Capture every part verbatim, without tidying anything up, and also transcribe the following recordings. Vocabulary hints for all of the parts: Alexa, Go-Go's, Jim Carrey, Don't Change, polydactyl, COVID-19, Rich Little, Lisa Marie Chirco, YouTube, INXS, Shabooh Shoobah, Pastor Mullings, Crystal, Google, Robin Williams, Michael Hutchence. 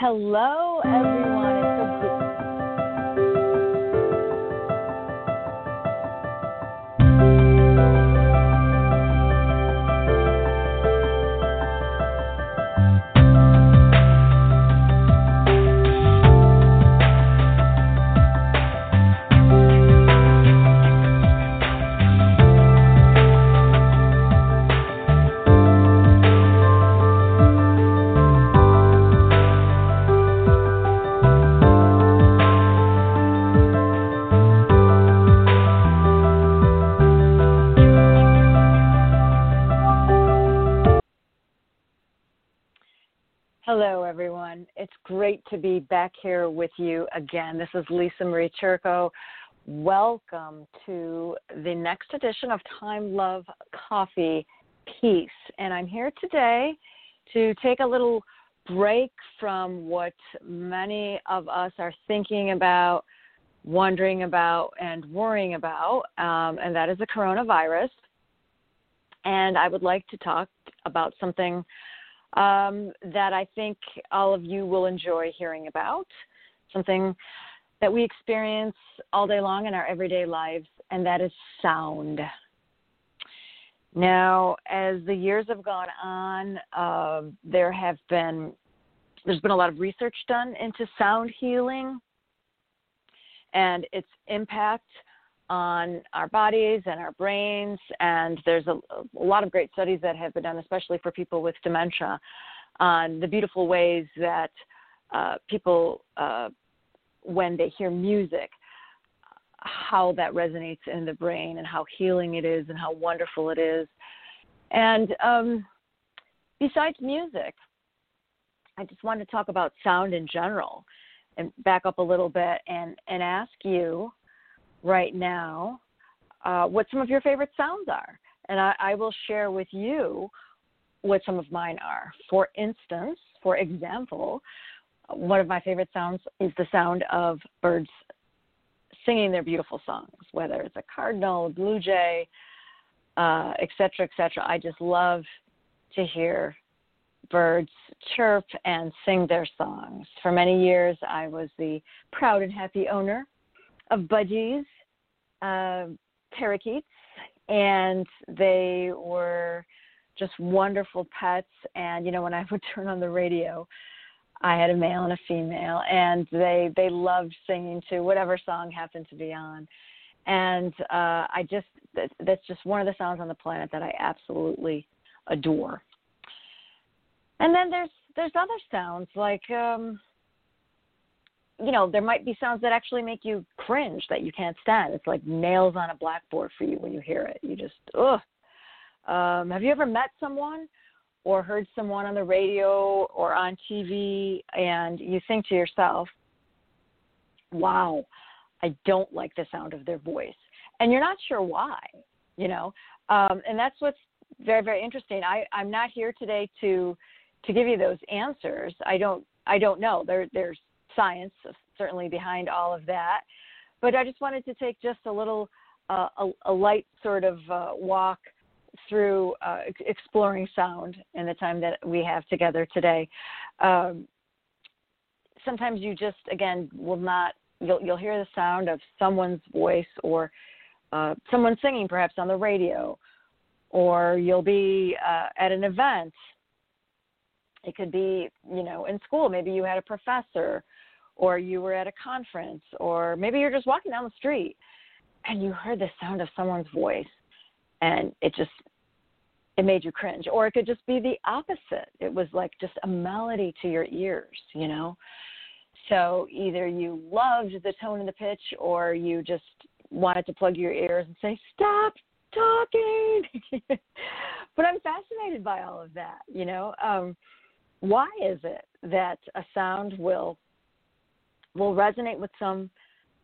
Hello, everyone. It's so Hello, everyone. It's great to be back here with you again. This is Lisa Marie Chirco. Welcome to the next edition of Time, Love, Coffee, Peace. And I'm here today to take a little break from what many of us are thinking about, wondering about, and worrying about, um, and that is the coronavirus. And I would like to talk about something Um, that I think all of you will enjoy hearing about, something that we experience all day long in our everyday lives, and that is sound. Now, as the years have gone on, uh, there have been, there's been a lot of research done into sound healing and its impact on our bodies and our brains, and there's a, a lot of great studies that have been done, especially for people with dementia, on the beautiful ways that uh, people, uh, when they hear music, how that resonates in the brain and how healing it is and how wonderful it is. And um, besides music, I just wanted to talk about sound in general and back up a little bit and, and ask you, right now, uh, what some of your favorite sounds are. And I, I will share with you what some of mine are. For instance, for example, one of my favorite sounds is the sound of birds singing their beautiful songs, whether it's a cardinal, a blue jay, uh, et cetera, et cetera. I just love to hear birds chirp and sing their songs. For many years, I was the proud and happy owner of budgies, uh, parakeets, and they were just wonderful pets. And, you know, when I would turn on the radio, I had a male and a female, and they, they loved singing to whatever song happened to be on. And uh, I just, that, that's just one of the sounds on the planet that I absolutely adore. And then there's, there's other sounds like, um, you know, there might be sounds that actually make you cringe, that you can't stand. It's like nails on a blackboard for you when you hear it. You just, ugh. Um, have you ever met someone or heard someone on the radio or on T V and you think to yourself, wow, I don't like the sound of their voice. And you're not sure why, you know. Um, and that's what's very, very interesting. I, I'm not here today to to give you those answers. I don't I don't know. There, there's science certainly behind all of that, but I just wanted to take just a little, uh, a, a light sort of uh, walk through uh, exploring sound in the time that we have together today. Um, sometimes you just, again, will not, you'll, you'll hear the sound of someone's voice or uh, someone singing perhaps on the radio, or you'll be uh, at an event. It could be, you know, in school, maybe you had a professor or you were at a conference, or maybe you're just walking down the street and you heard the sound of someone's voice and it just, it made you cringe. Or it could just be the opposite. It was like just a melody to your ears, you know. So either you loved the tone and the pitch, or you just wanted to plug your ears and say, stop talking. But I'm fascinated by all of that, you know. Um, why is it that a sound will will resonate with some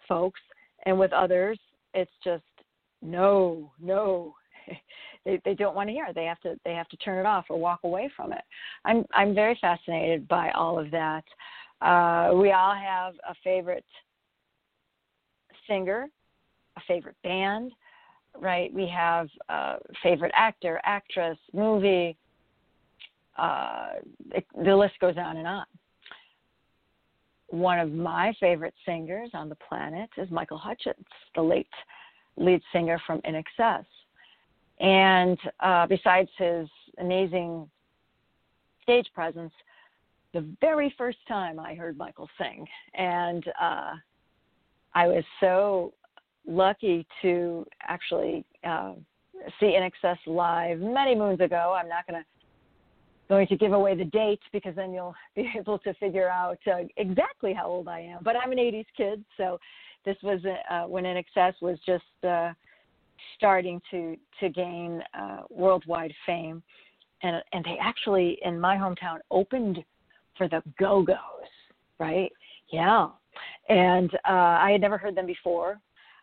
folks and with others? It's just no, no. they they don't want to hear it. They have to they have to turn it off or walk away from it. I'm I'm very fascinated by all of that. Uh, we all have a favorite singer, a favorite band, right? We have uh, favorite actor, actress, movie. Uh, it, the list goes on and on. One of my favorite singers on the planet is Michael Hutchence, the late lead singer from I N X S. And uh, besides his amazing stage presence, the very first time I heard Michael sing, and uh, I was so lucky to actually uh, see I N X S live many moons ago. I'm not going to going to give away the date because then you'll be able to figure out uh, exactly how old I am. But I'm an eighties kid, so this was uh, when I N X S was just uh, starting to to gain uh, worldwide fame. And and they actually, in my hometown, opened for the Go-Go's, right? Yeah. And uh, I had never heard them before.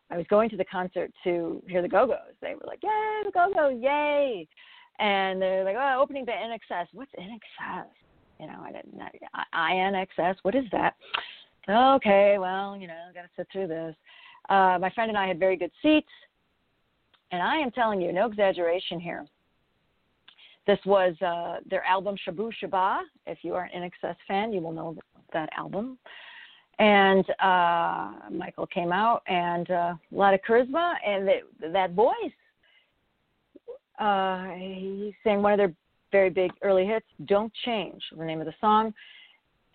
I was going to the concert to hear the Go-Go's. They were like, yay, the Go-Go's, yay. And they're like, oh, opening the I N X S. What's I N X S? You know, I didn't know. I N X S, what is that? Okay, well, you know, I've got to sit through this. Uh, my friend and I had very good seats. And I am telling you, no exaggeration here. This was uh, their album, Shabooh Shoobah. If you are an I N X S fan, you will know that album. And uh, Michael came out, and uh, a lot of charisma, and the, that voice. Uh, he sang one of their very big early hits, Don't Change, the name of the song.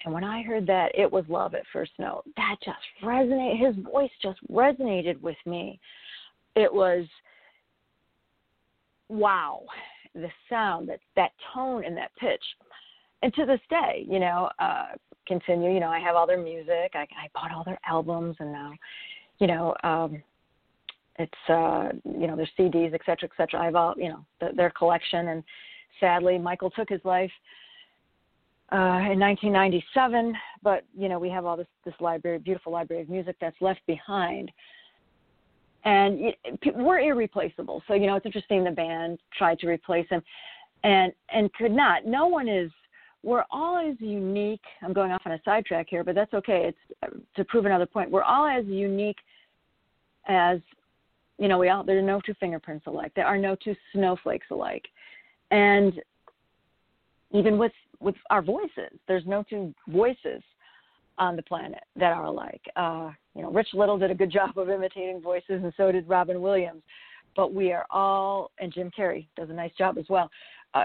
And when I heard that, it was love at first note. That just resonated. His voice just resonated with me. It was, wow. The sound, that that tone and that pitch. And to this day, you know, uh, continue, you know, I have all their music. I, I bought all their albums, and now, you know, um, it's, uh, you know, their C Ds, et cetera, et cetera. I have all, you know, the, their collection. And sadly, Michael took his life uh, in nineteen ninety-seven. But, you know, we have all this, this library, beautiful library of music that's left behind. And we're irreplaceable. So, you know, it's interesting the band tried to replace him and and could not. No one is, we're all as unique. I'm going off on a sidetrack here, but that's okay. It's to prove another point. We're all as unique as, you know, we all, there are no two fingerprints alike. There are no two snowflakes alike. And even with, with our voices, there's no two voices on the planet that are alike. Uh, you know, Rich Little did a good job of imitating voices, and so did Robin Williams. But we are all, and Jim Carrey does a nice job as well. Uh,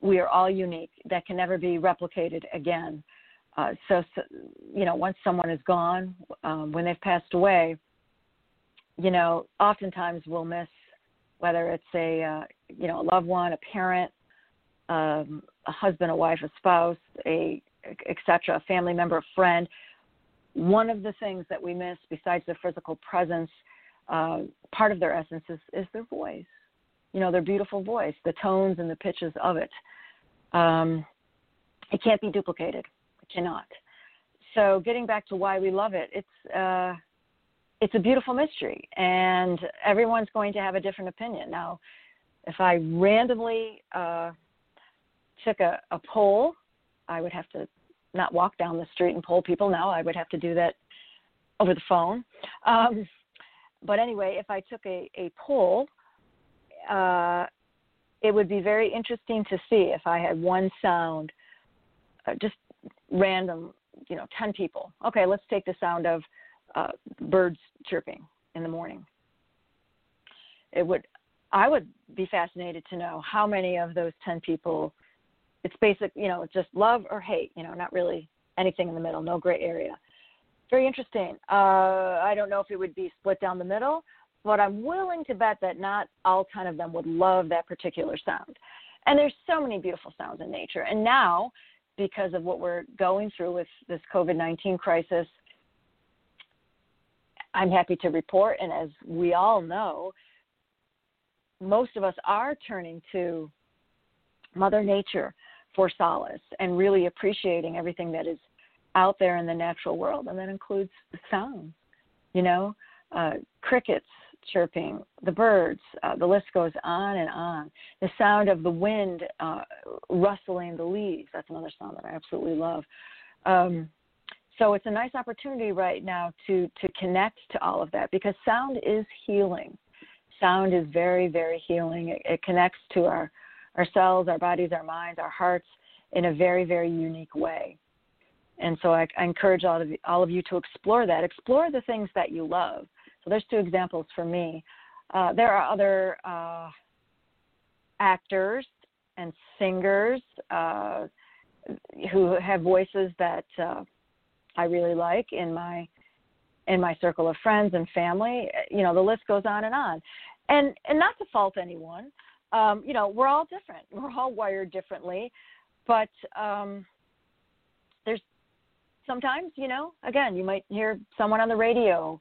we are all unique. That can never be replicated again. Uh, so, so, you know, once someone is gone, um, when they've passed away, you know, oftentimes we'll miss, whether it's a, uh, you know, a loved one, a parent, um, a husband, a wife, a spouse, a et cetera, a family member, a friend. One of the things that we miss, besides their physical presence, uh, part of their essence is, is their voice. You know, their beautiful voice, the tones and the pitches of it. Um, it can't be duplicated. It cannot. So, getting back to why we love it, it's uh, it's a beautiful mystery, and everyone's going to have a different opinion. Now, if I randomly uh, took a, a poll, I would have to not walk down the street and poll people now. I would have to do that over the phone. Um, but anyway, if I took a, a poll, uh, it would be very interesting to see if I had one sound, uh, just random, you know, ten people. Okay, let's take the sound of uh, birds chirping in the morning. It would, I would be fascinated to know how many of those ten people. It's basic, you know, just love or hate, you know, not really anything in the middle, no gray area. Very interesting. Uh, I don't know if it would be split down the middle, but I'm willing to bet that not all ten of them would love that particular sound. And there's so many beautiful sounds in nature. And now, because of what we're going through with this COVID nineteen crisis, I'm happy to report, and as we all know, most of us are turning to Mother Nature for solace and really appreciating everything that is out there in the natural world. And that includes the sounds, you know, uh, crickets chirping, the birds, uh, the list goes on and on. The sound of the wind uh, rustling the leaves. That's another sound that I absolutely love. Um, so it's a nice opportunity right now to, to connect to all of that, because sound is healing. Sound is very, very healing. It, it connects to our ourselves, our bodies, our minds, our hearts in a very, very unique way. And so I, I encourage all of, all of you to explore that. Explore the things that you love. So there's two examples for me. Uh, there are other uh, actors and singers uh, who have voices that uh, I really like in my in my circle of friends and family. You know, the list goes on and on. And and not to fault anyone. Um, you know, we're all different. We're all wired differently. But um, there's sometimes, you know, again, you might hear someone on the radio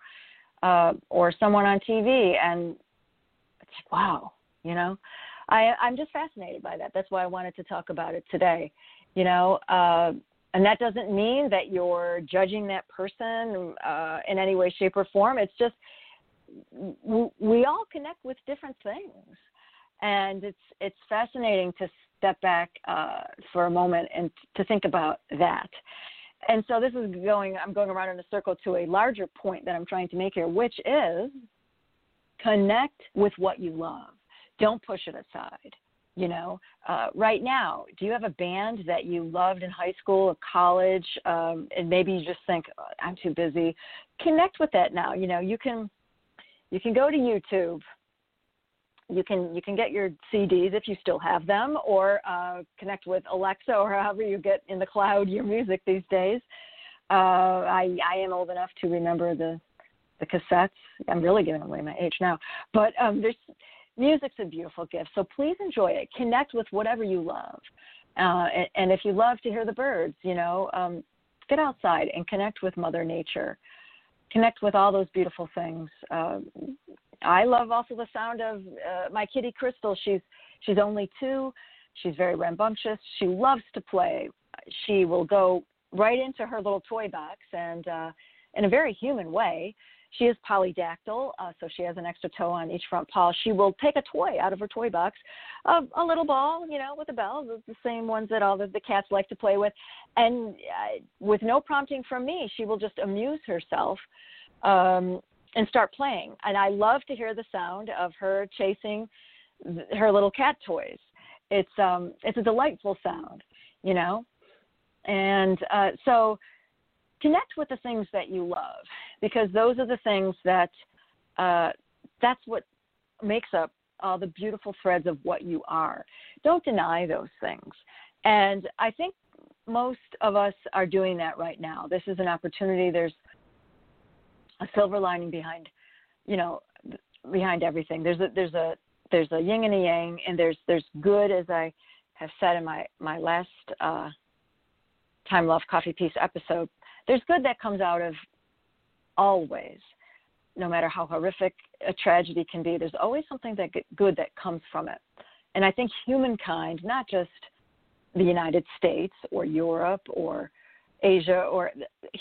uh, or someone on T V, and it's like, wow, you know. I, I'm just fascinated by that. That's why I wanted to talk about it today, you know. Uh, and that doesn't mean that you're judging that person uh, in any way, shape, or form. It's just w- we all connect with different things. And it's it's fascinating to step back uh, for a moment and to think about that. And so this is going, I'm going around in a circle to a larger point that I'm trying to make here, which is connect with what you love. Don't push it aside, you know. Uh, right now, do you have a band that you loved in high school or college, um, and maybe you just think, oh, I'm too busy? Connect with that now. You know, you can you can go to YouTube. You can you can get your C Ds if you still have them, or uh, connect with Alexa or however you get in the cloud your music these days. Uh, I I am old enough to remember the the cassettes. I'm really giving away my age now, but um, there's. Music's a beautiful gift, so please enjoy it. Connect with whatever you love. Uh, and, and if you love to hear the birds, you know, um, get outside and connect with Mother Nature. Connect with all those beautiful things. Uh, I love also the sound of uh, my kitty Crystal. She's she's only two. She's very rambunctious. She loves to play. She will go right into her little toy box, and uh, in a very human way. She is polydactyl, uh, so she has an extra toe on each front paw. She will take a toy out of her toy box, uh, a little ball, you know, with a bell, the, the same ones that all the, the cats like to play with. And uh, with no prompting from me, she will just amuse herself um, and start playing. And I love to hear the sound of her chasing th- her little cat toys. It's um, it's a delightful sound, you know. And uh, so... connect with the things that you love, because those are the things that uh, that's what makes up all the beautiful threads of what you are. Don't deny those things. And I think most of us are doing that right now. This is an opportunity. There's a silver lining behind, you know, behind everything. There's a, there's a, there's a yin and a yang, and there's, there's good, as I have said in my, my last uh, Time, Love, Coffee, Peace episode. There's good that comes out of always, no matter how horrific a tragedy can be. There's always something that good that comes from it. And I think humankind, not just the United States or Europe or Asia or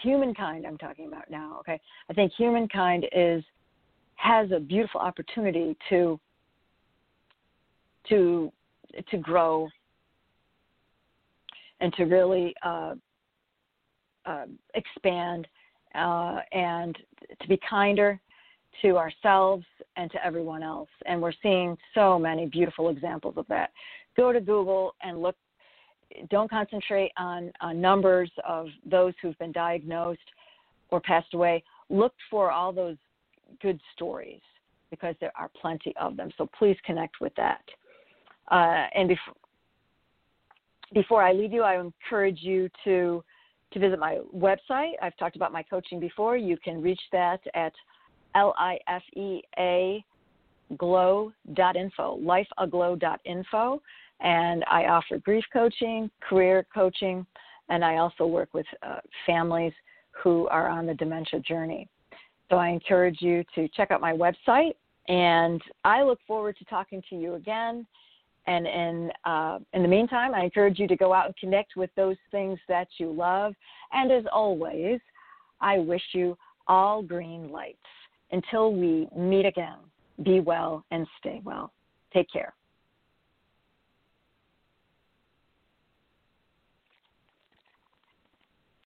humankind I'm talking about now, okay? I think humankind is has a beautiful opportunity to to to grow and to really uh, Uh, expand uh, and to be kinder to ourselves and to everyone else. And we're seeing so many beautiful examples of that. Go to Google and look. Don't concentrate on, on numbers of those who've been diagnosed or passed away. Look for all those good stories, because there are plenty of them. So please connect with that. Uh, and before, before I leave you, I encourage you to to visit my website. I've talked about my coaching before. You can reach that at life aglow dot info, life aglow dot info. And I offer grief coaching, career coaching, and I also work with uh, families who are on the dementia journey. So I encourage you to check out my website, and I look forward to talking to you again. And in, uh, in the meantime, I encourage you to go out and connect with those things that you love. And as always, I wish you all green lights. Until we meet again, be well and stay well. Take care.